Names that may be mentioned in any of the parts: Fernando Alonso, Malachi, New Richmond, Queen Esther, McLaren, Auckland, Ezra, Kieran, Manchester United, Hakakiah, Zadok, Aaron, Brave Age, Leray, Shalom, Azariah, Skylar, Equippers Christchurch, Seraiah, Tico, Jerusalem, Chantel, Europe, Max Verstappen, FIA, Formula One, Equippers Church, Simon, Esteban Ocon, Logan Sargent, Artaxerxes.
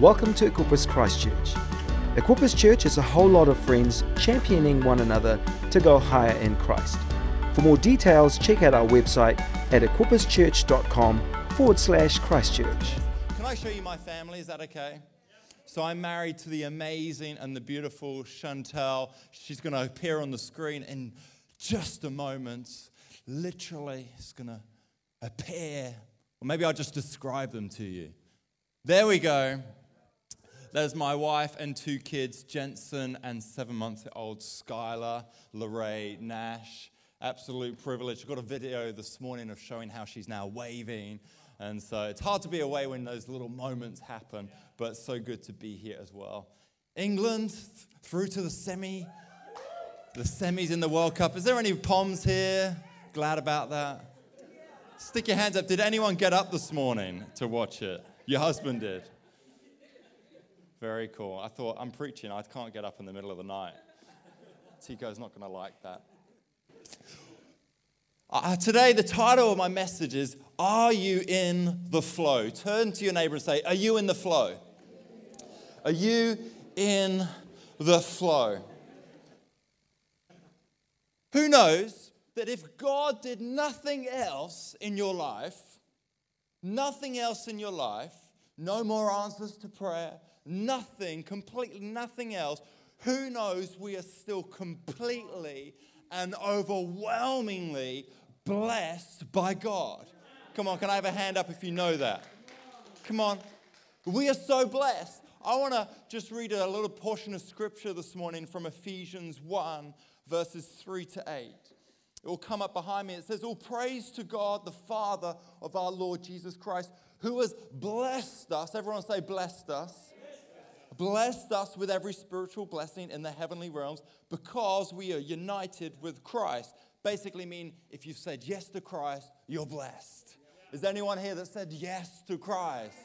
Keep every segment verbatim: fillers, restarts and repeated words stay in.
Welcome to Equippers Christchurch. Equippers Church is a whole lot of friends championing one another to go higher in Christ. For more details, check out our website at equippers church dot com forward slash Christchurch. Can I show you my family? Is that okay? So I'm married to the amazing and the beautiful Chantel. She's going to appear on the screen in just a moment. Literally, it's going to appear. Or maybe I'll just describe them to you. There we go. There's my wife and two kids, Jensen and seven-month-old Skylar, Leray, Nash. Absolute privilege. I've got a video this morning of showing how she's now waving. And so it's hard to be away when those little moments happen, but it's so good to be here as well. England through to the semi. The semis in the World Cup. Is there any Poms here? Glad about that. Stick your hands up. Did anyone get up this morning to watch it? Your husband did. Very cool. I thought, I'm preaching. I can't get up in the middle of the night. Tico's not going to like that. Uh, today, the title of my message is, Are You in the Flow? Turn to your neighbor and say, Are you in the flow? Are you in the flow? Who knows that if God did nothing else in your life, nothing else in your life, no more answers to prayer, nothing, completely nothing else, who knows we are still completely and overwhelmingly blessed by God. Come on, can I have a hand up if you know that? Come on. We are so blessed. I want to just read a little portion of scripture this morning from Ephesians one, verses three to eight. It will come up behind me. It says, All praise to God, the Father of our Lord Jesus Christ, who has blessed us. Everyone say, blessed us. Blessed us with every spiritual blessing in the heavenly realms because we are united with Christ. Basically mean if you've said yes to Christ, you're blessed. Is there anyone here that said yes to Christ?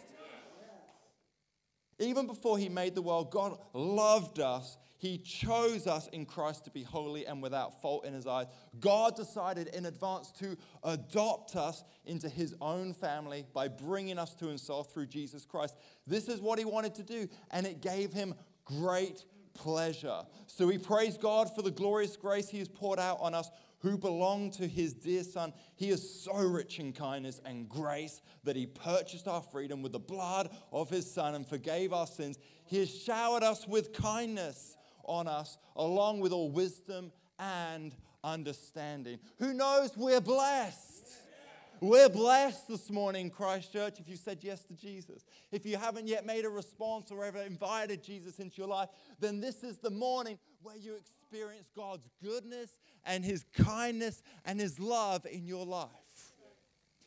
Even before he made the world, God loved us. He chose us in Christ to be holy and without fault in his eyes. God decided in advance to adopt us into his own family by bringing us to himself through Jesus Christ. This is what he wanted to do, and it gave him great pleasure. So we praise God for the glorious grace he has poured out on us who belong to his dear son. He is so rich in kindness and grace that he purchased our freedom with the blood of his son and forgave our sins. He has showered us with kindness on us, along with all wisdom and understanding. Who knows? We're blessed. We're blessed this morning, Christchurch, if you said yes to Jesus. If you haven't yet made a response or ever invited Jesus into your life, then this is the morning where you experience God's goodness and his kindness and his love in your life.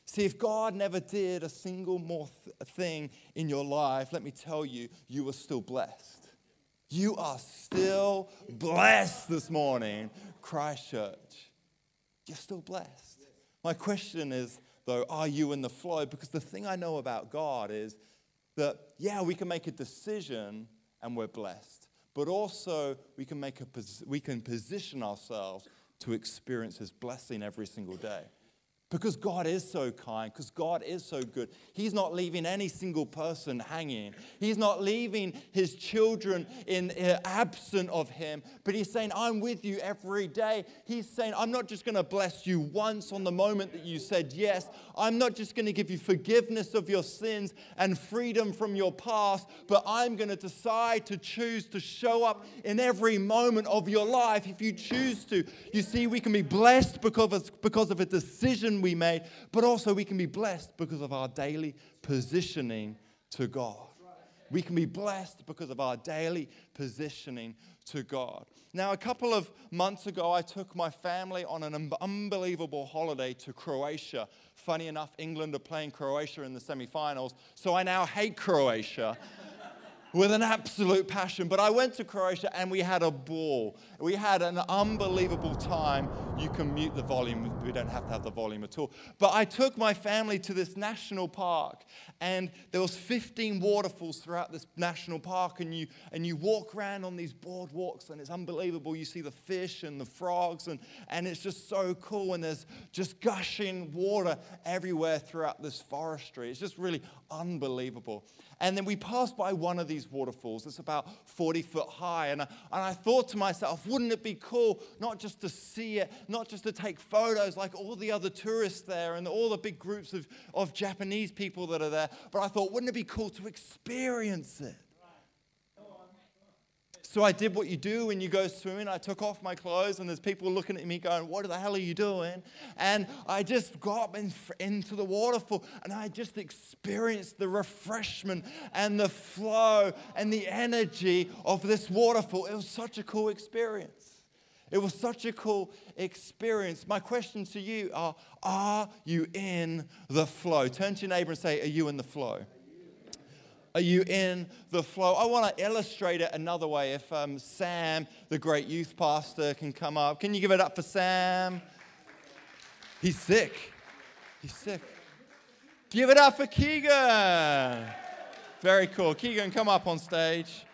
See, if God never did a single more th- thing in your life, let me tell you, you are still blessed. You are still blessed this morning, Christchurch. You're still blessed. My question is, though, are you in the flow? Because the thing I know about God is that, yeah, we can make a decision and we're blessed. But also, we can make a pos- we can position ourselves to experience his blessing every single day. Because God is so kind, because God is so good. He's not leaving any single person hanging. He's not leaving his children in uh, absent of him. But he's saying, I'm with you every day. He's saying, I'm not just going to bless you once on the moment that you said yes. I'm not just going to give you forgiveness of your sins and freedom from your past, but I'm going to decide to choose to show up in every moment of your life if you choose to. You see, we can be blessed because of, because of a decision we made, but also we can be blessed because of our daily positioning to God. We can be blessed because of our daily positioning to God. Now, a couple of months ago, I took my family on an unbelievable holiday to Croatia. Funny enough, England are playing Croatia in the semi-finals, so I now hate Croatia with an absolute passion. But I went to Croatia and we had a ball. We had an unbelievable time. You can mute the volume. We don't have to have the volume at all. But I took my family to this national park, and there was fifteen waterfalls throughout this national park, and you and you walk around on these boardwalks, and it's unbelievable. You see the fish and the frogs, and, and it's just so cool, and there's just gushing water everywhere throughout this forestry. It's just really unbelievable. And then we passed by one of these waterfalls. It's about forty foot high. And I, and I thought to myself, wouldn't it be cool not just to see it, not just to take photos like all the other tourists there and all the big groups of, of Japanese people that are there, but I thought, wouldn't it be cool to experience it? So I did what you do when you go swimming. I took off my clothes and there's people looking at me going, what the hell are you doing? And I just got in, into the waterfall and I just experienced the refreshment and the flow and the energy of this waterfall. It was such a cool experience. It was such a cool experience. My questions to you are, are you in the flow? Turn to your neighbor and say, are you in the flow? Are you in the flow? I want to illustrate it another way. If um, Sam, the great youth pastor, can come up. Can you give it up for Sam? He's sick. He's sick. Give it up for Keegan. Very cool. Keegan, come up on stage.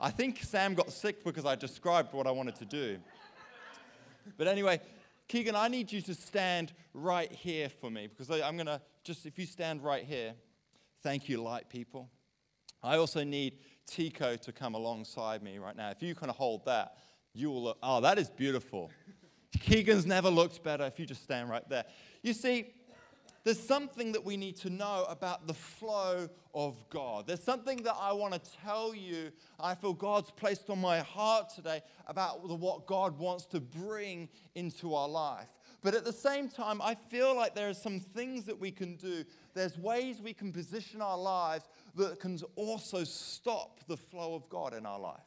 I think Sam got sick because I described what I wanted to do. But anyway, Keegan, I need you to stand right here for me because I'm going to just, if you stand right here, thank you, light people. I also need Tico to come alongside me right now. If you can hold that, you will look, oh, that is beautiful. Keegan's never looked better if you just stand right there. You see, there's something that we need to know about the flow of God. There's something that I want to tell you. I feel God's placed on my heart today about what God wants to bring into our life. But at the same time, I feel like there are some things that we can do. There's ways we can position our lives that can also stop the flow of God in our life.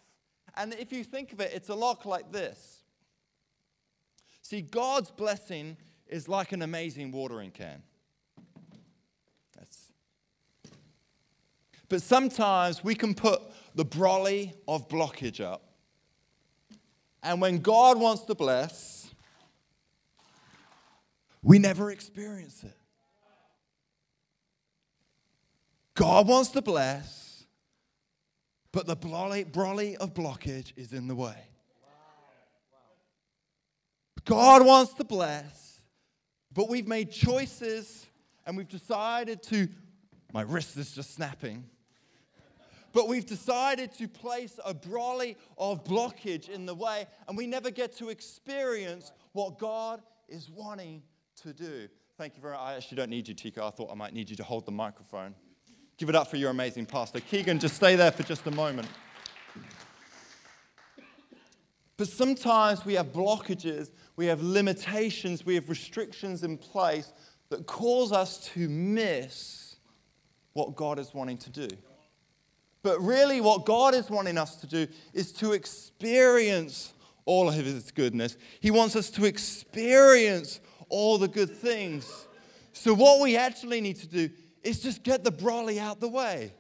And if you think of it, it's a lot like this. See, God's blessing is like an amazing watering can. That's. But sometimes we can put the brolly of blockage up. And when God wants to bless, we never experience it. God wants to bless, but the brolly of blockage is in the way. God wants to bless, but we've made choices and we've decided to, my wrist is just snapping, but we've decided to place a brolly of blockage in the way and we never get to experience what God is wanting to do. Thank you very much. I actually don't need you, Tico. I thought I might need you to hold the microphone. Give it up for your amazing pastor. Keegan, just stay there for just a moment. But sometimes we have blockages, we have limitations, we have restrictions in place that cause us to miss what God is wanting to do. But really what God is wanting us to do is to experience all of his goodness. He wants us to experience all the good things. So what we actually need to do is just get the brolly out the way.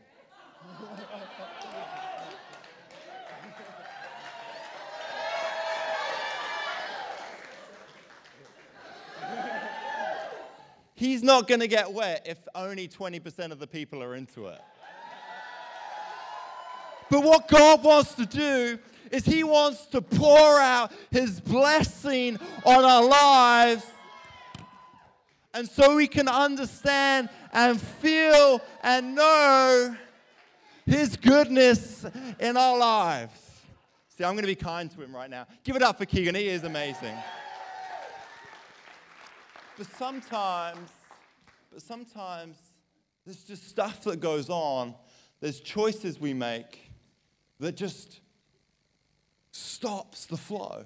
He's not going to get wet if only twenty percent of the people are into it. But what God wants to do is he wants to pour out his blessing on our lives. And so we can understand and feel and know his goodness in our lives. See, I'm going to be kind to him right now. Give it up for Keegan. He is amazing. But sometimes, but sometimes there's just stuff that goes on. There's choices we make that just stops the flow.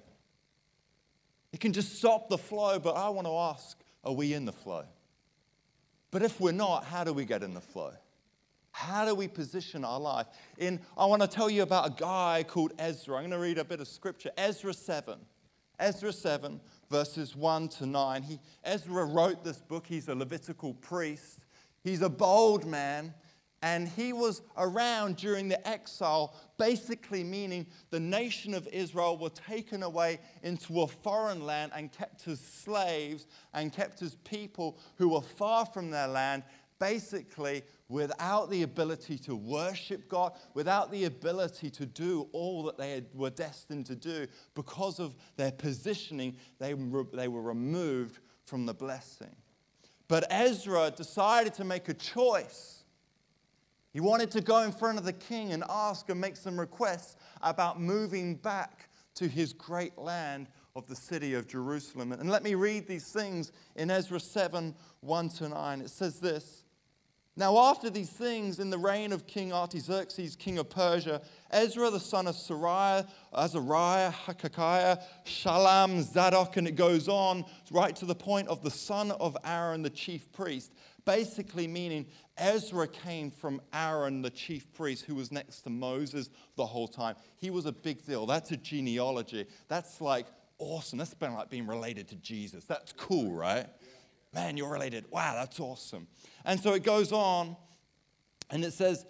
It can just stop the flow, but I want to ask, are we in the flow? But if we're not, how do we get in the flow? How do we position our life? In, I want to tell you about a guy called Ezra. I'm going to read a bit of scripture. Ezra seven. Ezra seven, verses one to nine. He, Ezra wrote this book. He's a Levitical priest. He's a bold man. And he was around during the exile, basically meaning the nation of Israel were taken away into a foreign land and kept as slaves and kept as people who were far from their land, basically without the ability to worship God, without the ability to do all that they were destined to do. Because of their positioning, they they were removed from the blessing. But Ezra decided to make a choice. He wanted to go in front of the king and ask and make some requests about moving back to his great land of the city of Jerusalem. And let me read these things in Ezra seven, one to nine. It says this: Now after these things, in the reign of King Artaxerxes, king of Persia, Ezra the son of Seraiah, Azariah, Hakakiah, Shalom, Zadok, and it goes on right to the point of the son of Aaron, the chief priest. Basically meaning Ezra came from Aaron, the chief priest, who was next to Moses the whole time. He was a big deal. That's a genealogy. That's like awesome. That's been like being related to Jesus. That's cool, right? Man, you're related. Wow, that's awesome. And so it goes on, and it says,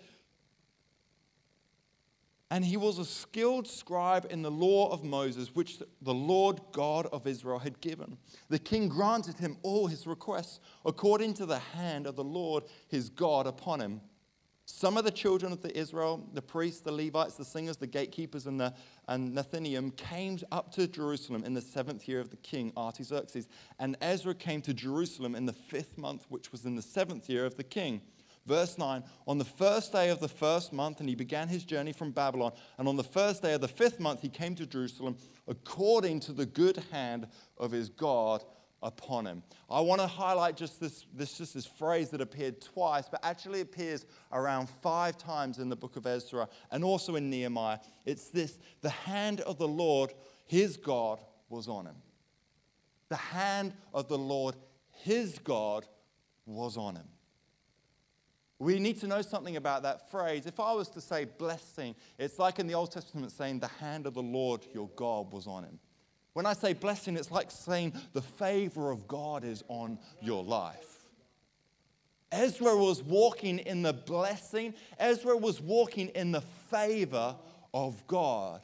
and he was a skilled scribe in the law of Moses, which the Lord God of Israel had given. The king granted him all his requests according to the hand of the Lord his God upon him. Some of the children of the Israel, the priests, the Levites, the singers, the gatekeepers, and the and Nethinim came up to Jerusalem in the seventh year of the king Artaxerxes. And Ezra came to Jerusalem in the fifth month, which was in the seventh year of the king. Verse nine, on the first day of the first month, and he began his journey from Babylon. And on the first day of the fifth month, he came to Jerusalem according to the good hand of his God upon him. I want to highlight just this, this, just this phrase that appeared twice, but actually appears around five times in the book of Ezra and also in Nehemiah. It's this: the hand of the Lord, his God, was on him. The hand of the Lord, his God, was on him. We need to know something about that phrase. If I was to say blessing, it's like in the Old Testament saying the hand of the Lord, your God, was on him. When I say blessing, it's like saying the favor of God is on your life. Ezra was walking in the blessing. Ezra was walking in the favor of God.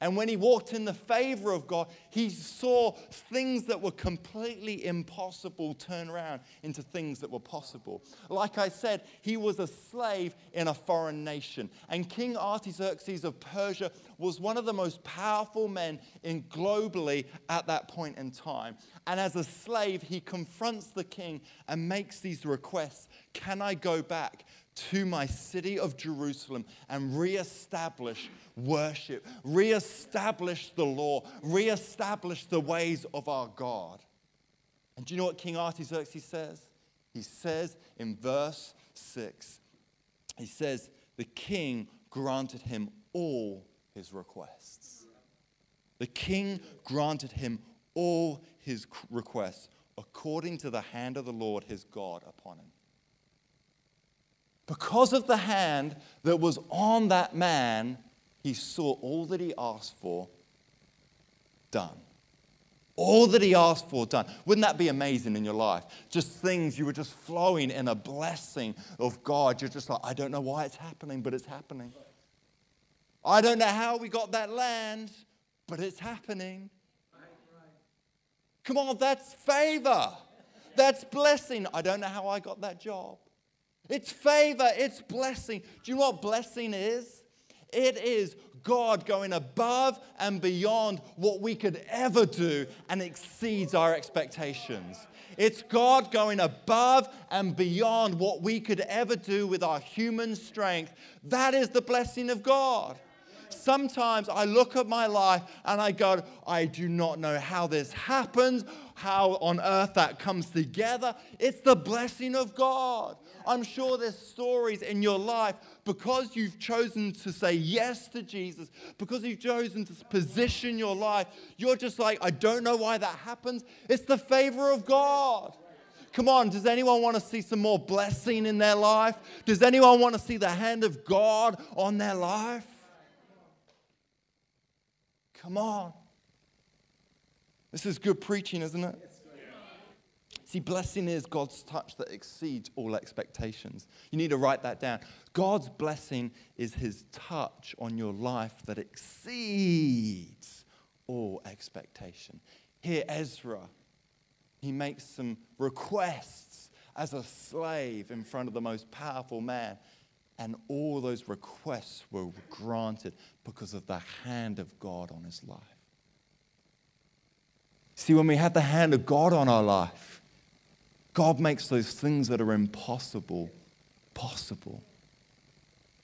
And when he walked in the favor of God, he saw things that were completely impossible turn around into things that were possible. Like I said, he was a slave in a foreign nation. And King Artaxerxes of Persia was one of the most powerful men in globally at that point in time. And as a slave, he confronts the king and makes these requests. Can I go back to my city of Jerusalem and reestablish worship, reestablish the law, reestablish the ways of our God? And do you know what King Artaxerxes says? He says in verse six, he says, the king granted him all his requests. The king granted him all his requests according to the hand of the Lord his God upon him. Because of the hand that was on that man, he saw all that he asked for done. All that he asked for done. Wouldn't that be amazing in your life? Just things you were just flowing in a blessing of God. You're just like, I don't know why it's happening, but it's happening. I don't know how we got that land, but it's happening. Come on, that's favor. That's blessing. I don't know how I got that job. It's favor, it's blessing. Do you know what blessing is? It is God going above and beyond what we could ever do and exceeds our expectations. It's God going above and beyond what we could ever do with our human strength. That is the blessing of God. Sometimes I look at my life and I go, I do not know how this happens, how on earth that comes together. It's the blessing of God. I'm sure there's stories in your life because you've chosen to say yes to Jesus, because you've chosen to position your life. You're just like, I don't know why that happens. It's the favor of God. Come on, does anyone want to see some more blessing in their life? Does anyone want to see the hand of God on their life? Come on. This is good preaching, isn't it? See, blessing is God's touch that exceeds all expectations. You need to write that down. God's blessing is his touch on your life that exceeds all expectation. Here, Ezra, he makes some requests as a slave in front of the most powerful man. And all those requests were granted because of the hand of God on his life. See, when we have the hand of God on our life, God makes those things that are impossible possible.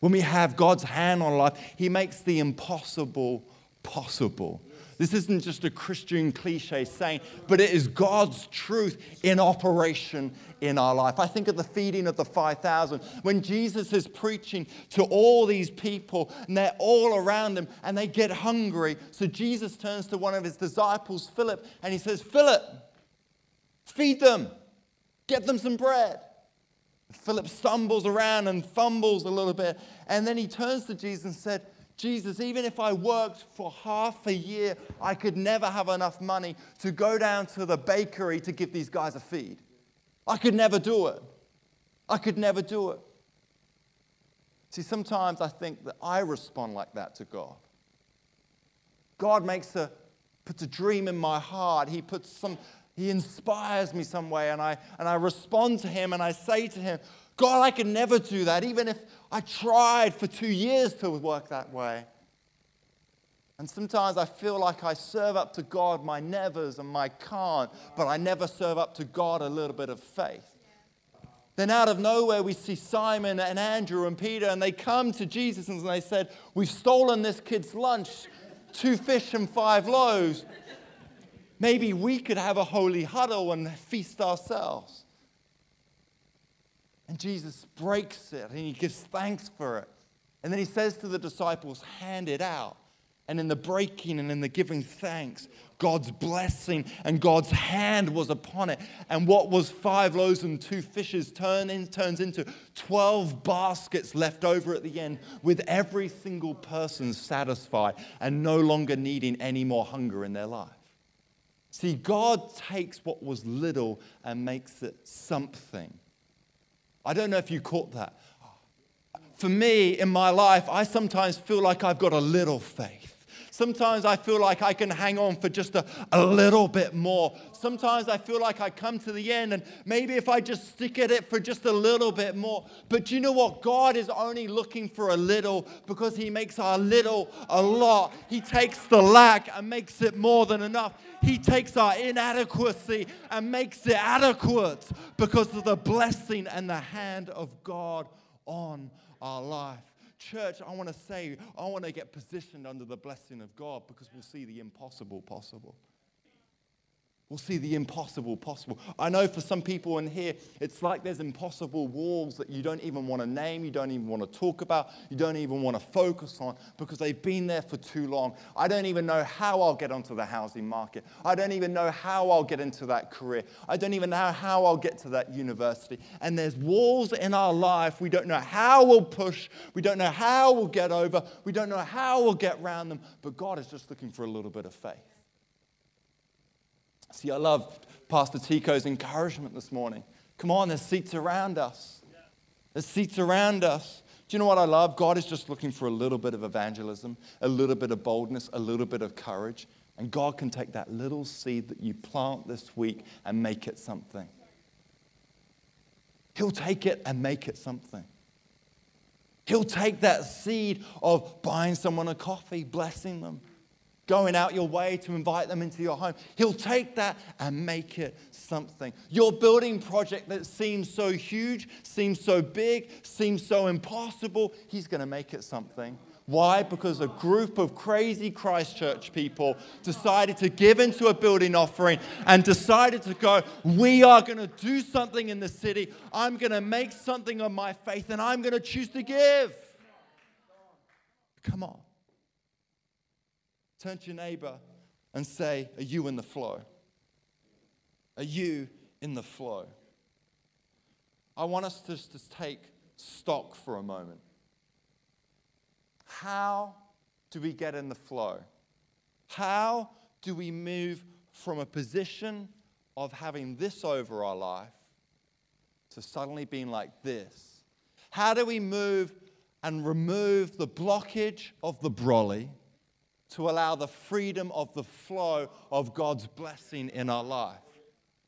When we have God's hand on life, He makes the impossible possible. This isn't just a Christian cliche saying, but it is God's truth in operation in our life. I think of the feeding of the five thousand. When Jesus is preaching to all these people and they're all around Him and they get hungry. So Jesus turns to one of His disciples, Philip, and He says, Philip, feed them. Get them some bread. Philip stumbles around and fumbles a little bit. And then he turns to Jesus and said, Jesus, even if I worked for half a year, I could never have enough money to go down to the bakery to give these guys a feed. I could never do it. I could never do it. See, sometimes I think that I respond like that to God. God makes a, puts a dream in my heart. He puts some, He inspires me some way, and I, and I respond to Him, and I say to Him, God, I could never do that, even if I tried for two years to work that way. And sometimes I feel like I serve up to God my nevers and my can't, but I never serve up to God a little bit of faith. Then out of nowhere we see Simon and Andrew and Peter, and they come to Jesus and they said, we've stolen this kid's lunch, two fish and five loaves. Maybe we could have a holy huddle and feast ourselves. And Jesus breaks it and He gives thanks for it. And then He says to the disciples, hand it out. And in the breaking and in the giving thanks, God's blessing and God's hand was upon it. And what was five loaves and two fishes turn in, turns into twelve baskets left over at the end, with every single person satisfied and no longer needing any more hunger in their life. See, God takes what was little and makes it something. I don't know if you caught that. For me, in my life, I sometimes feel like I've got a little faith. Sometimes I feel like I can hang on for just a, a little bit more. Sometimes I feel like I come to the end and maybe if I just stick at it for just a little bit more. But you know what? God is only looking for a little, because He makes our little a lot. He takes the lack and makes it more than enough. He takes our inadequacy and makes it adequate, because of the blessing and the hand of God on our life. Church, I want to say, I want to get positioned under the blessing of God, because we'll see the impossible possible. We'll see the impossible possible. I know for some people in here, it's like there's impossible walls that you don't even want to name, you don't even want to talk about, you don't even want to focus on, because they've been there for too long. I don't even know how I'll get onto the housing market. I don't even know how I'll get into that career. I don't even know how I'll get to that university. And there's walls in our life we don't know how we'll push, we don't know how we'll get over, we don't know how we'll get around them, but God is just looking for a little bit of faith. See, I love Pastor Tico's encouragement this morning. Come on, there's seats around us. There's seats around us. Do you know what I love? God is just looking for a little bit of evangelism, a little bit of boldness, a little bit of courage. And God can take that little seed that you plant this week and make it something. He'll take it and make it something. He'll take that seed of buying someone a coffee, blessing them, going out your way to invite them into your home. He'll take that and make it something. Your building project that seems so huge, seems so big, seems so impossible, He's going to make it something. Why? Because a group of crazy Christchurch people decided to give into a building offering and decided to go, we are going to do something in the city. I'm going to make something of my faith, and I'm going to choose to give. Come on. Turn to your neighbor and say, are you in the flow? Are you in the flow? I want us to just take stock for a moment. How do we get in the flow? How do we move from a position of having this over our life to suddenly being like this? How do we move and remove the blockage of the brolly to allow the freedom of the flow of God's blessing in our life?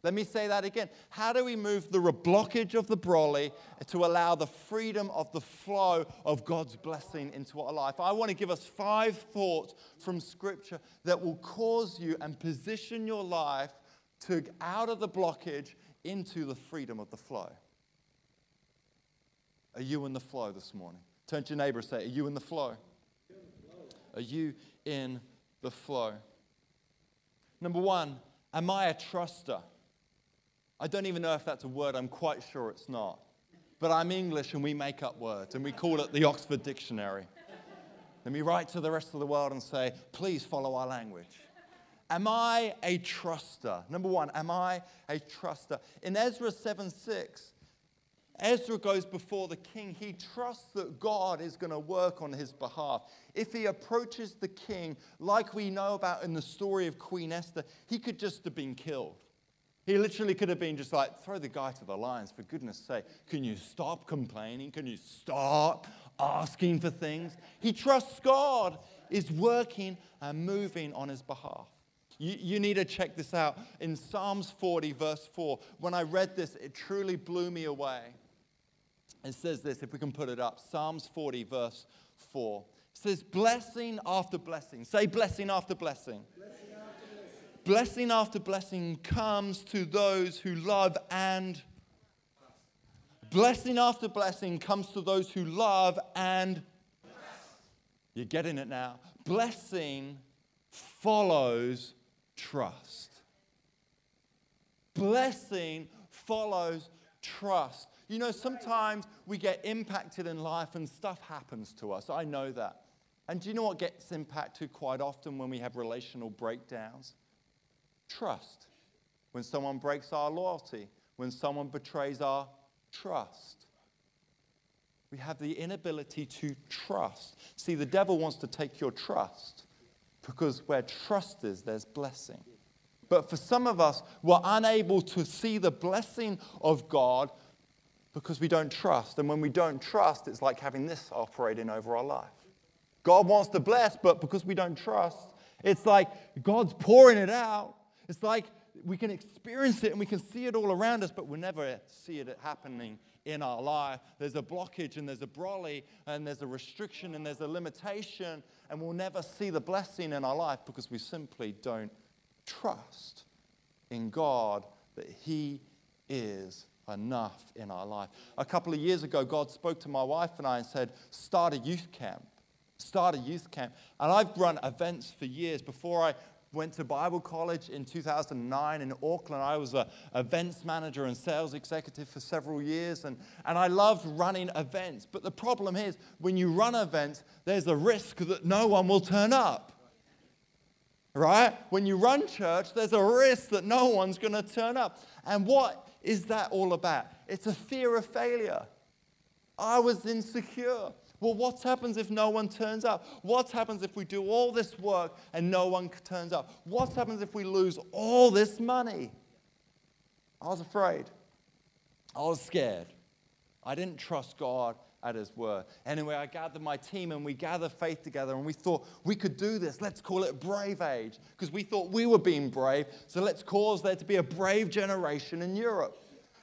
Let me say that again. How do we move the blockage of the brolly to allow the freedom of the flow of God's blessing into our life? I want to give us five thoughts from Scripture that will cause you and position your life to out of the blockage into the freedom of the flow. Are you in the flow this morning? Turn to your neighbor and say, are you in the flow? Are you in the flow? Number one, am I a truster? I don't even know if that's a word. I'm quite sure it's not. But I'm English and we make up words and we call it the Oxford Dictionary. Then we write to the rest of the world and say, please follow our language. Am I a truster? Number one, am I a truster? In Ezra seven six, Ezra goes before the king. He trusts that God is going to work on his behalf. If he approaches the king, like we know about in the story of Queen Esther, he could just have been killed. He literally could have been just like, throw the guy to the lions, for goodness sake. Can you stop complaining? Can you stop asking for things? He trusts God is working and moving on his behalf. You, you need to check this out. In Psalms forty, verse four, when I read this, it truly blew me away. It says this, if we can put it up, Psalms forty, verse four. It says, blessing after blessing. Say blessing after blessing. Blessing after blessing, blessing, after blessing comes to those who love and... Blessing after blessing comes to those who love and... Bless. You're getting it now. Blessing follows trust. Blessing follows trust. You know, sometimes we get impacted in life and stuff happens to us. I know that. And do you know what gets impacted quite often when we have relational breakdowns? Trust. When someone breaks our loyalty, when someone betrays our trust. We have the inability to trust. See, the devil wants to take your trust because where trust is, there's blessing. But for some of us, we're unable to see the blessing of God because we don't trust. And when we don't trust, it's like having this operating over our life. God wants to bless, but because we don't trust, it's like God's pouring it out. It's like we can experience it and we can see it all around us, but we'll never see it happening in our life. There's a blockage and there's a brolly and there's a restriction and there's a limitation, and we'll never see the blessing in our life because we simply don't trust in God that He is enough in our life. A couple of years ago, God spoke to my wife and I and said, start a youth camp. Start a youth camp. And I've run events for years. Before I went to Bible college in two thousand nine in Auckland, I was an events manager and sales executive for several years, and, and I loved running events. But the problem is, when you run events, there's a risk that no one will turn up. Right? When you run church, there's a risk that no one's going to turn up. And what is that all about? It's a fear of failure. I was insecure. Well, what happens if no one turns up? What happens if we do all this work and no one turns up? What happens if we lose all this money? I was afraid. I was scared. I didn't trust God at His word. Anyway, I gathered my team and we gathered faith together and we thought we could do this. Let's call it Brave Age because we thought we were being brave. So let's cause there to be a brave generation in Europe.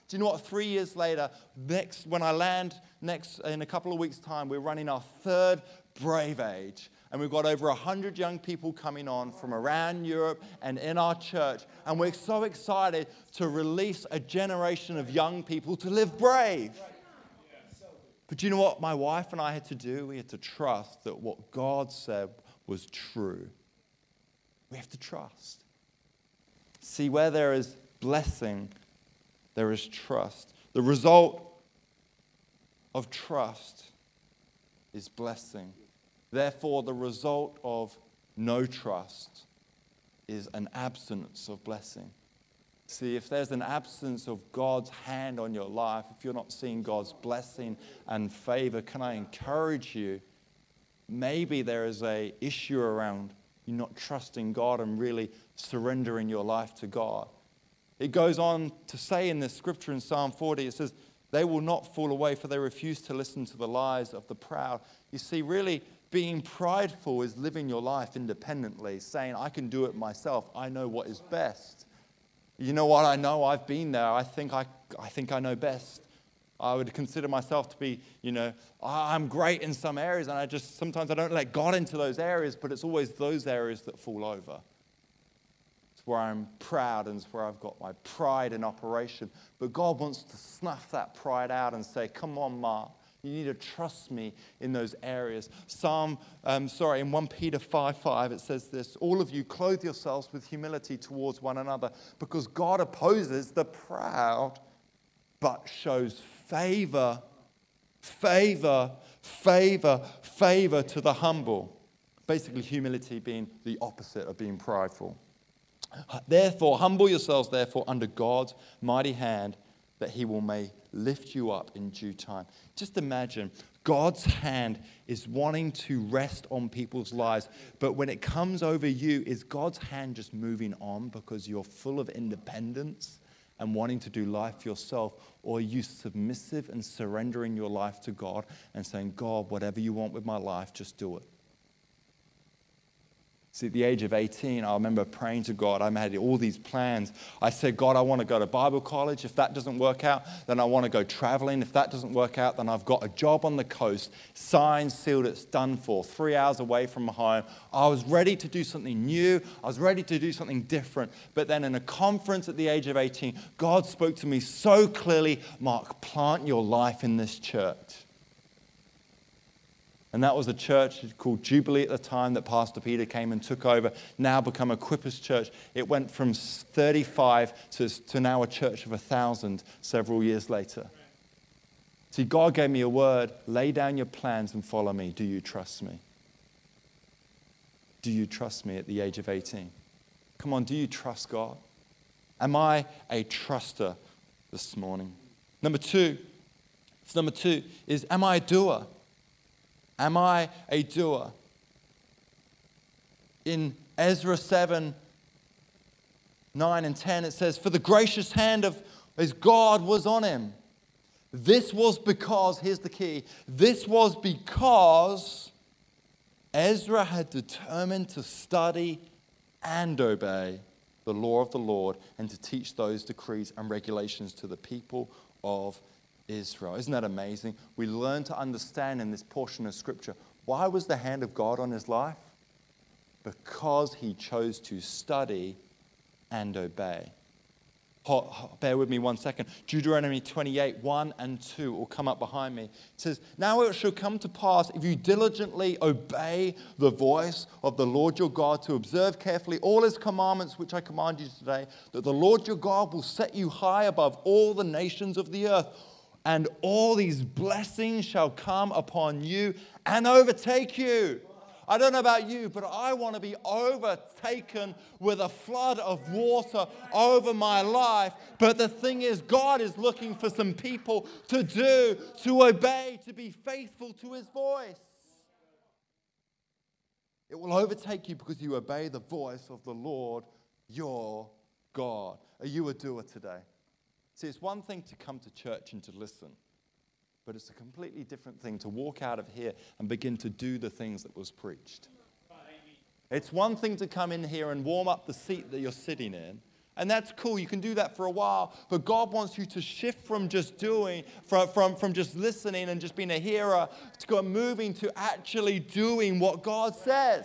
Do you know what? Three years later, next when I land next in a couple of weeks' time, we're running our third Brave Age. And we've got over one hundred young people coming on from around Europe and in our church. And we're so excited to release a generation of young people to live brave. But do you know what my wife and I had to do? We had to trust that what God said was true. We have to trust. See, where there is blessing, there is trust. The result of trust is blessing. Therefore, the result of no trust is an absence of blessing. See, if there's an absence of God's hand on your life, if you're not seeing God's blessing and favor, can I encourage you? Maybe there is an issue around you not trusting God and really surrendering your life to God. It goes on to say in this scripture in Psalm forty, it says, they will not fall away, for they refuse to listen to the lies of the proud. You see, really, being prideful is living your life independently, saying, I can do it myself. I know what is best. You know what? I know I've been there. I think I, I think I know best. I would consider myself to be, you know, I'm great in some areas, and I just sometimes I don't let God into those areas, but it's always those areas that fall over. Where I'm proud and where I've got my pride in operation. But God wants to snuff that pride out and say, come on, Mark, You need to trust me in those areas. Psalm, um, sorry, in First Peter five five, it says this: all of you clothe yourselves with humility towards one another, because God opposes the proud, but shows favor, favor, favor, favor to the humble. Basically, humility being the opposite of being prideful. Therefore, humble yourselves, therefore, under God's mighty hand, that he will may lift you up in due time. Just imagine, God's hand is wanting to rest on people's lives, but when it comes over you, is God's hand just moving on because you're full of independence and wanting to do life yourself, or are you submissive and surrendering your life to God and saying, God, whatever you want with my life, just do it? See, at the age of eighteen, I remember praying to God. I had all these plans. I said, God, I want to go to Bible college. If that doesn't work out, then I want to go traveling. If that doesn't work out, then I've got a job on the coast, signed, sealed, it's done for, three hours away from home. I was ready to do something new. I was ready to do something different. But then in a conference at the age of eighteen, God spoke to me so clearly, Mark, plant your life in this church. And that was a church called Jubilee at the time that Pastor Peter came and took over, now become Equippers Church. It went from thirty-five to, to now a church of one thousand several years later. See, God gave me a word: lay down your plans and follow me. Do you trust me? Do you trust me at the age of eighteen? Come on, do you trust God? Am I a truster this morning? Number two, so number two is, am I a doer? Am I a doer? In Ezra seven, nine and ten, it says, for the gracious hand of his God was on him. This was because, here's the key, this was because Ezra had determined to study and obey the law of the Lord and to teach those decrees and regulations to the people of Israel. Israel. Isn't that amazing? We learn to understand in this portion of Scripture, why was the hand of God on his life? Because he chose to study and obey. Bear with me one second. Deuteronomy twenty-eight, one and two will come up behind me. It says, now it shall come to pass, if you diligently obey the voice of the Lord your God, to observe carefully all his commandments which I command you today, that the Lord your God will set you high above all the nations of the earth. And all these blessings shall come upon you and overtake you. I don't know about you, but I want to be overtaken with a flood of water over my life. But the thing is, God is looking for some people to do, to obey, to be faithful to his voice. It will overtake you because you obey the voice of the Lord your God. Are you a doer today? See, it's one thing to come to church and to listen, but it's a completely different thing to walk out of here and begin to do the things that was preached. It's one thing to come in here and warm up the seat that you're sitting in, and that's cool. You can do that for a while, but God wants you to shift from just doing, from, from, from just listening and just being a hearer, to go moving to actually doing what God says.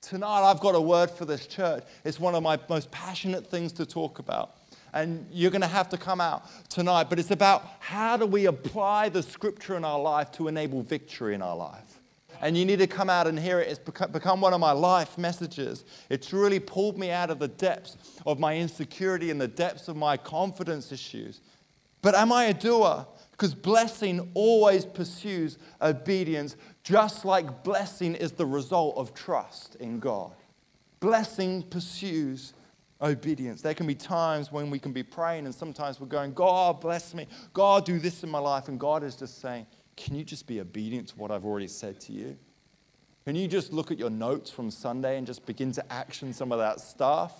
Tonight, I've got a word for this church. It's one of my most passionate things to talk about. And you're going to have to come out tonight. But it's about, how do we apply the Scripture in our life to enable victory in our life? And you need to come out and hear it. It's become one of my life messages. It's really pulled me out of the depths of my insecurity and the depths of my confidence issues. But am I a doer? Because blessing always pursues obedience, just like blessing is the result of trust in God. Blessing pursues obedience. There can be times when we can be praying and sometimes we're going, God, bless me. God, do this in my life. And God is just saying, can you just be obedient to what I've already said to you? Can you just look at your notes from Sunday and just begin to action some of that stuff?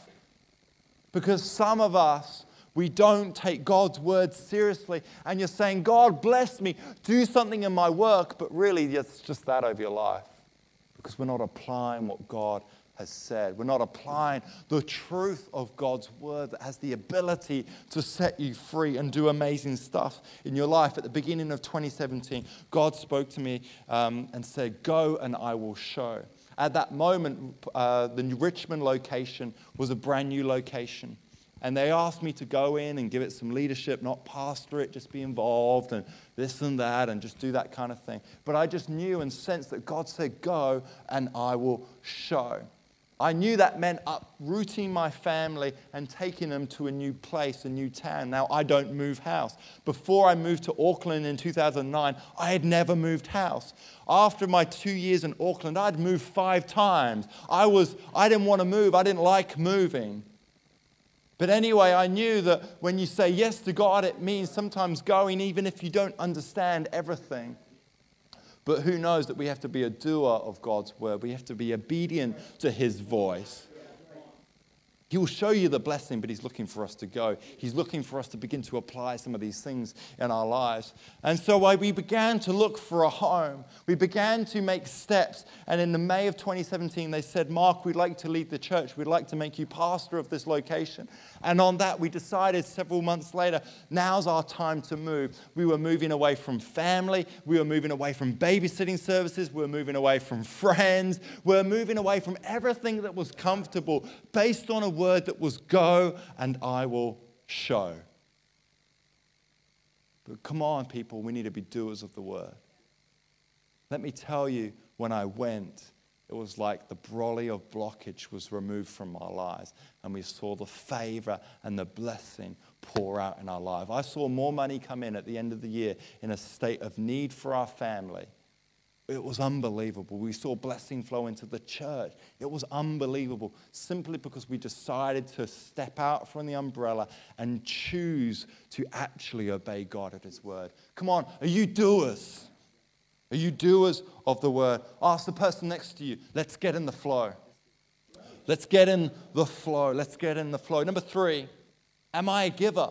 Because some of us, we don't take God's word seriously. And you're saying, God, bless me. Do something in my work. But really, it's just that over your life. Because we're not applying what God has said. We're not applying the truth of God's word that has the ability to set you free and do amazing stuff in your life. At the beginning of twenty seventeen, God spoke to me um, and said, go and I will show. At that moment, uh, the New Richmond location was a brand new location. And they asked me to go in and give it some leadership, not pastor it, just be involved and this and that and just do that kind of thing. But I just knew and sensed that God said, go and I will show. I knew that meant uprooting my family and taking them to a new place, a new town. Now, I don't move house. Before I moved to Auckland in two thousand nine, I had never moved house. After my two years in Auckland, I'd moved five times. I was, I didn't want to move. I didn't like moving. But anyway, I knew that when you say yes to God, it means sometimes going, even if you don't understand everything. But who knows that we have to be a doer of God's word. We have to be obedient to his voice. He will show you the blessing, but he's looking for us to go. He's looking for us to begin to apply some of these things in our lives. And so we began to look for a home. We began to make steps. And in the May of twenty seventeen, they said, Mark, we'd like to lead the church. We'd like to make you pastor of this location. And on that, we decided several months later, now's our time to move. We were moving away from family. We were moving away from babysitting services. We were moving away from friends. We were moving away from everything that was comfortable based on a word that was go and I will show. But come on, people, we need to be doers of the word. Let me tell you, when I went, it was like the brolly of blockage was removed from our lives, and we saw the favor and the blessing pour out in our life. I saw more money come in at the end of the year in a state of need for our family. It was unbelievable. We saw blessing flow into the church. It was unbelievable, simply because we decided to step out from the umbrella and choose to actually obey God at his word. Come on, are you doers? Are you doers of the word? Ask the person next to you, let's get in the flow. Let's get in the flow. Let's get in the flow. Number three, am I a giver?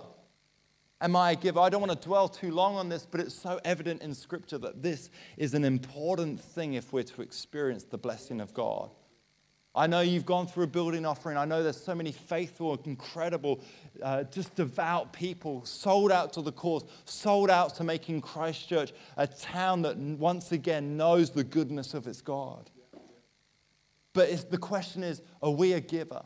Am I a giver? I don't want to dwell too long on this, but it's so evident in Scripture that this is an important thing if we're to experience the blessing of God. I know you've gone through a building offering. I know there's so many faithful, incredible, uh, just devout people sold out to the cause, sold out to making Christchurch a town that once again knows the goodness of its God. But it's, the question is, are we a giver?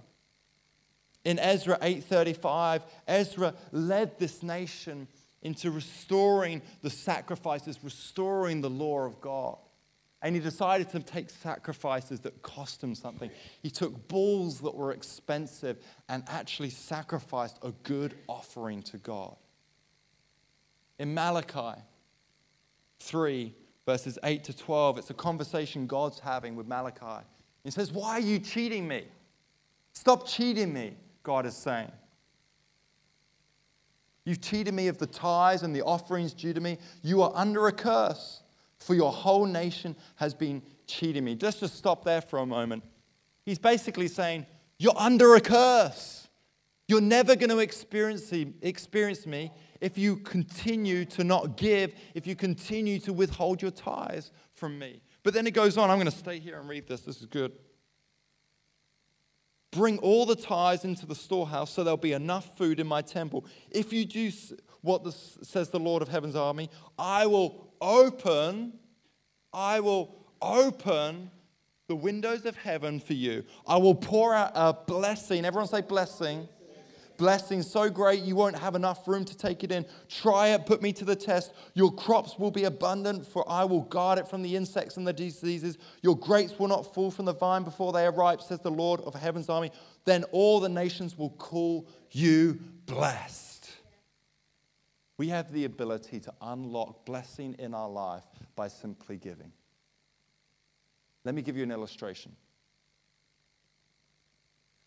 In Ezra eight thirty-five, Ezra led this nation into restoring the sacrifices, restoring the law of God. And he decided to take sacrifices that cost him something. He took bulls that were expensive and actually sacrificed a good offering to God. In Malachi three, verses eight to twelve, it's a conversation God's having with Malachi. He says, why are you cheating me? Stop cheating me, God is saying. You've cheated me of the tithes and the offerings due to me. You are under a curse, for your whole nation has been cheating me. Just to stop there for a moment. He's basically saying, you're under a curse. You're never going to experience experience me if you continue to not give, if you continue to withhold your tithes from me. But then it goes on. I'm going to stay here and read this. This is good. Bring all the tithes into the storehouse so there'll be enough food in my temple. If you do what this says the Lord of Heaven's army, I will open, I will open the windows of heaven for you. I will pour out a blessing. Everyone say blessing. Blessing so great you won't have enough room to take it in. Try it, put me to the test. Your crops will be abundant, for I will guard it from the insects and the diseases. Your grapes will not fall from the vine before they are ripe, says the Lord of Heaven's army. Then all the nations will call you blessed. We have the ability to unlock blessing in our life by simply giving. Let me give you an illustration.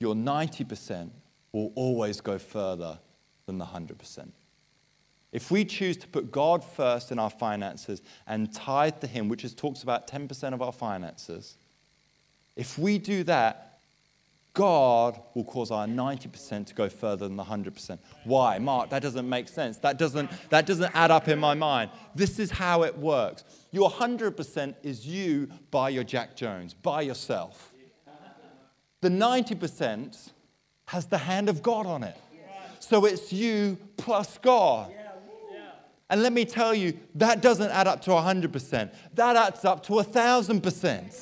Your ninety percent will always go further than the one hundred percent. If we choose to put God first in our finances and tithe to him, which is talks about ten percent of our finances, if we do that, God will cause our ninety percent to go further than the one hundred percent. Why? Mark, that doesn't make sense. That doesn't, that doesn't add up in my mind. This is how it works. Your one hundred percent is you by your Jack Jones, by yourself. The ninety percent has the hand of God on it. So it's you plus God. And let me tell you, that doesn't add up to one hundred percent. That adds up to one thousand percent.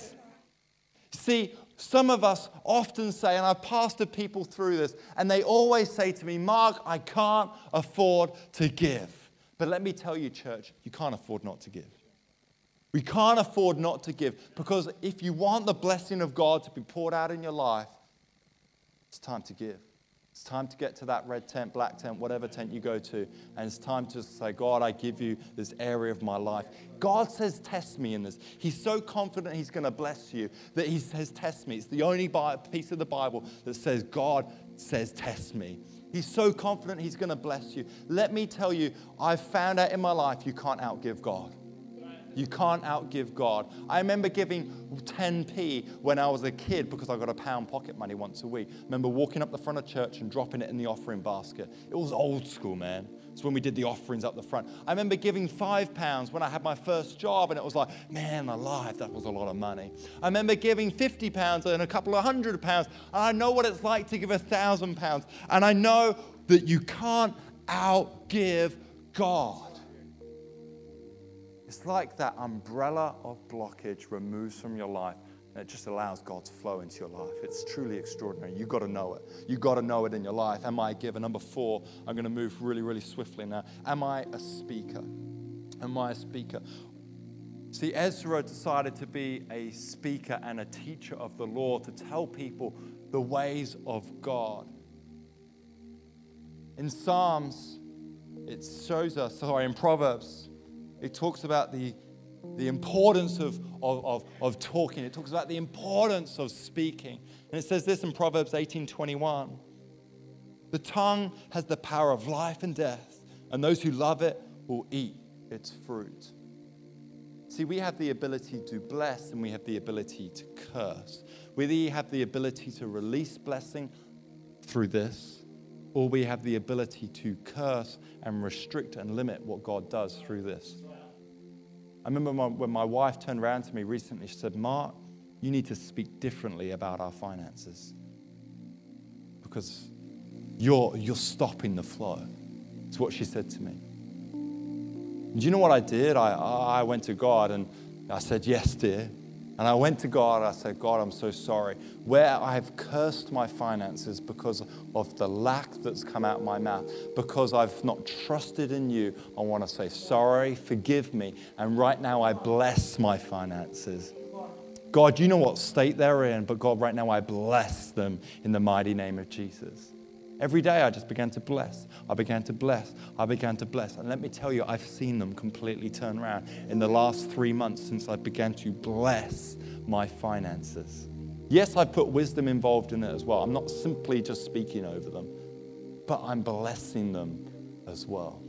See, Some of us often say, and I've pastored people through this, and they always say to me, Mark, I can't afford to give. But let me tell you, church, you can't afford not to give. We can't afford not to give, because if you want the blessing of God to be poured out in your life, it's time to give. It's time to get to that red tent, black tent, whatever tent you go to, and it's time to say, God, I give you this area of my life. God says, test me in this. He's so confident he's going to bless you that he says, test me. It's the only piece of the Bible that says, God says, test me. He's so confident he's going to bless you. Let me tell you, I've found out in my life you can't outgive God. You can't outgive God. I remember giving ten p when I was a kid because I got a pound pocket money once a week. I remember walking up the front of church and dropping it in the offering basket. It was old school, man. It's when we did the offerings up the front. I remember giving five pounds when I had my first job, and it was like, man alive, that was a lot of money. I remember giving fifty pounds and a couple of hundred pounds, and I know what it's like to give a thousand pounds, and I know that you can't outgive God. It's like that umbrella of blockage removes from your life, and it just allows God's flow into your life. It's truly extraordinary. You've got to know it. You've got to know it in your life. Am I a giver? Number four, I'm going to move really, really swiftly now. Am I a speaker? Am I a speaker? See, Ezra decided to be a speaker and a teacher of the law, to tell people the ways of God. In Psalms, it shows us, sorry, in Proverbs, it talks about the, the importance of, of, of, of talking. It talks about the importance of speaking. And it says this in Proverbs eighteen twenty-one. The tongue has the power of life and death, and those who love it will eat its fruit. See, we have the ability to bless, and we have the ability to curse. We have the ability to release blessing through this, or we have the ability to curse and restrict and limit what God does through this. I remember my, when my wife turned around to me recently, she said, Mark, you need to speak differently about our finances, because you're, you're stopping the flow. It's what she said to me. And do you know what I did? I, I went to God and I said, yes, dear. And I went to God and I said, God, I'm so sorry. Where I have cursed my finances because of the lack that's come out of my mouth, because I've not trusted in you, I want to say, sorry, forgive me. And right now I bless my finances. God, you know what state they're in, but God, right now I bless them in the mighty name of Jesus. Every day I just began to bless. I began to bless. I began to bless. And let me tell you, I've seen them completely turn around in the last three months since I began to bless my finances. Yes, I put wisdom involved in it as well. I'm not simply just speaking over them, but I'm blessing them as well.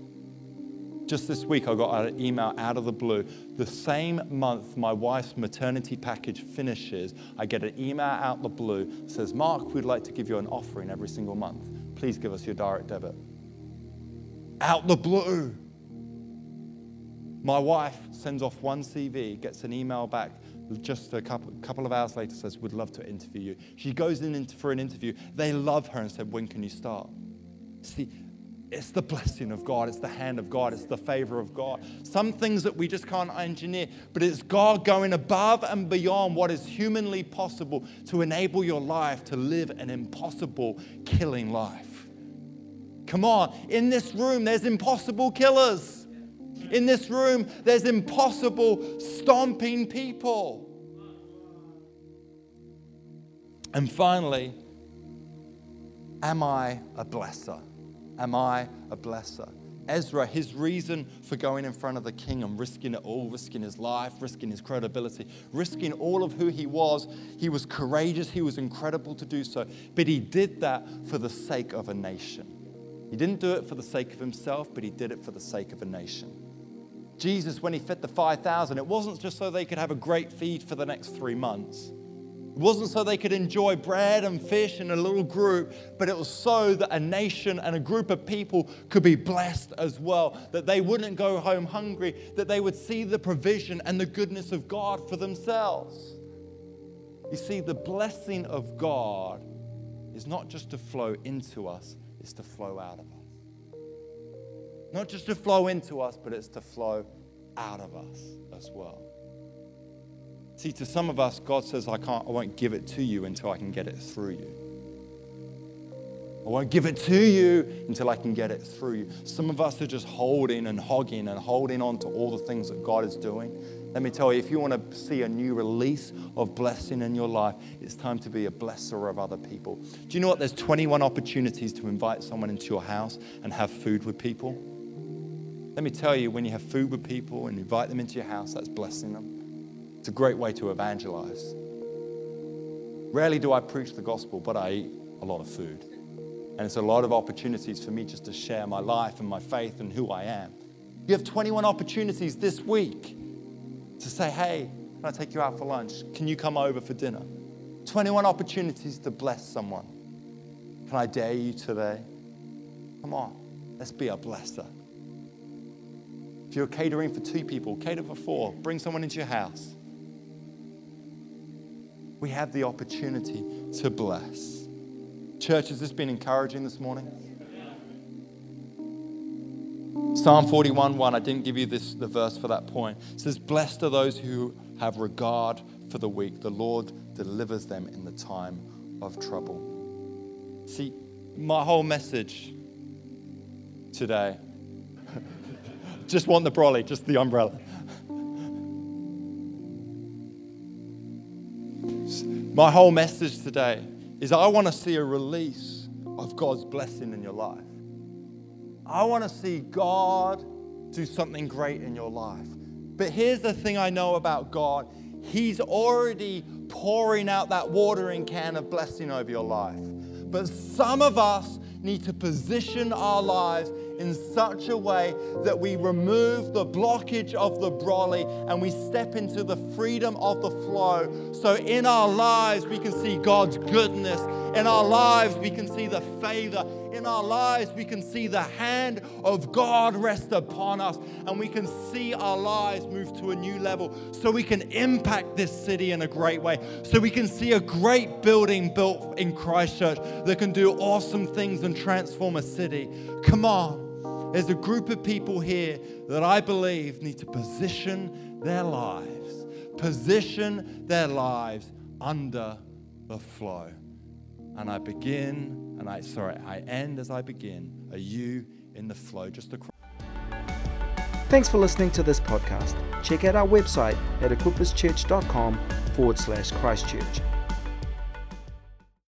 Just this week, I got an email out of the blue. The same month my wife's maternity package finishes, I get an email out of the blue that says, Mark, we'd like to give you an offering every single month. Please give us your direct debit. Out the blue. My wife sends off one C V, gets an email back just a couple, couple of hours later, says, would love to interview you. She goes in for an interview. They love her and said, when can you start? See, it's the blessing of God. It's the hand of God. It's the favor of God. Some things that we just can't engineer, but it's God going above and beyond what is humanly possible to enable your life to live an impossible killing life. Come on. In this room, there's impossible killers. In this room, there's impossible stomping people. And finally, am I a blesser? Am I a blesser? Ezra, his reason for going in front of the king and risking it all, risking his life, risking his credibility, risking all of who he was, he was courageous, he was incredible to do so. But he did that for the sake of a nation. He didn't do it for the sake of himself, but he did it for the sake of a nation. Jesus, when he fed the five thousand, it wasn't just so they could have a great feed for the next three months. It wasn't so they could enjoy bread and fish in a little group, but it was so that a nation and a group of people could be blessed as well, that they wouldn't go home hungry, that they would see the provision and the goodness of God for themselves. You see, the blessing of God is not just to flow into us, it's to flow out of us. Not just to flow into us, but it's to flow out of us as well. See, to some of us, God says, I can't, I won't give it to you until I can get it through you. I won't give it to you until I can get it through you. Some of us are just holding and hogging and holding on to all the things that God is doing. Let me tell you, if you want to see a new release of blessing in your life, it's time to be a blesser of other people. Do you know what? There's twenty-one opportunities to invite someone into your house and have food with people. Let me tell you, when you have food with people and invite them into your house, that's blessing them. It's a great way to evangelize. Rarely do I preach the gospel, but I eat a lot of food. And it's a lot of opportunities for me just to share my life and my faith and who I am. You have twenty-one opportunities this week to say, hey, can I take you out for lunch? Can you come over for dinner? twenty-one opportunities to bless someone. Can I dare you today? Come on, let's be a blesser. If you're catering for two people, cater for four. Bring someone into your house. We have the opportunity to bless. Church, has this been encouraging this morning? Yeah. Psalm forty-one one, I didn't give you this the verse for that point. It says, blessed are those who have regard for the weak. The Lord delivers them in the time of trouble. See, my whole message today, just want the brolly, just the umbrella. My whole message today is I want to see a release of God's blessing in your life. I want to see God do something great in your life. But here's the thing I know about God. He's already pouring out that watering can of blessing over your life. But some of us need to position our lives in such a way that we remove the blockage of the brolly and we step into the freedom of the flow. So in our lives, we can see God's goodness. In our lives, we can see the favor. In our lives, we can see the hand of God rest upon us, and we can see our lives move to a new level so we can impact this city in a great way, so we can see a great building built in Christchurch that can do awesome things and transform a city. Come on, there's a group of people here that I believe need to position their lives, position their lives under the flow. And I begin And I, sorry, I end as I begin. Are you in the flow? Just across. Thanks for listening to this podcast. Check out our website at equippers church dot com forward slash Christchurch.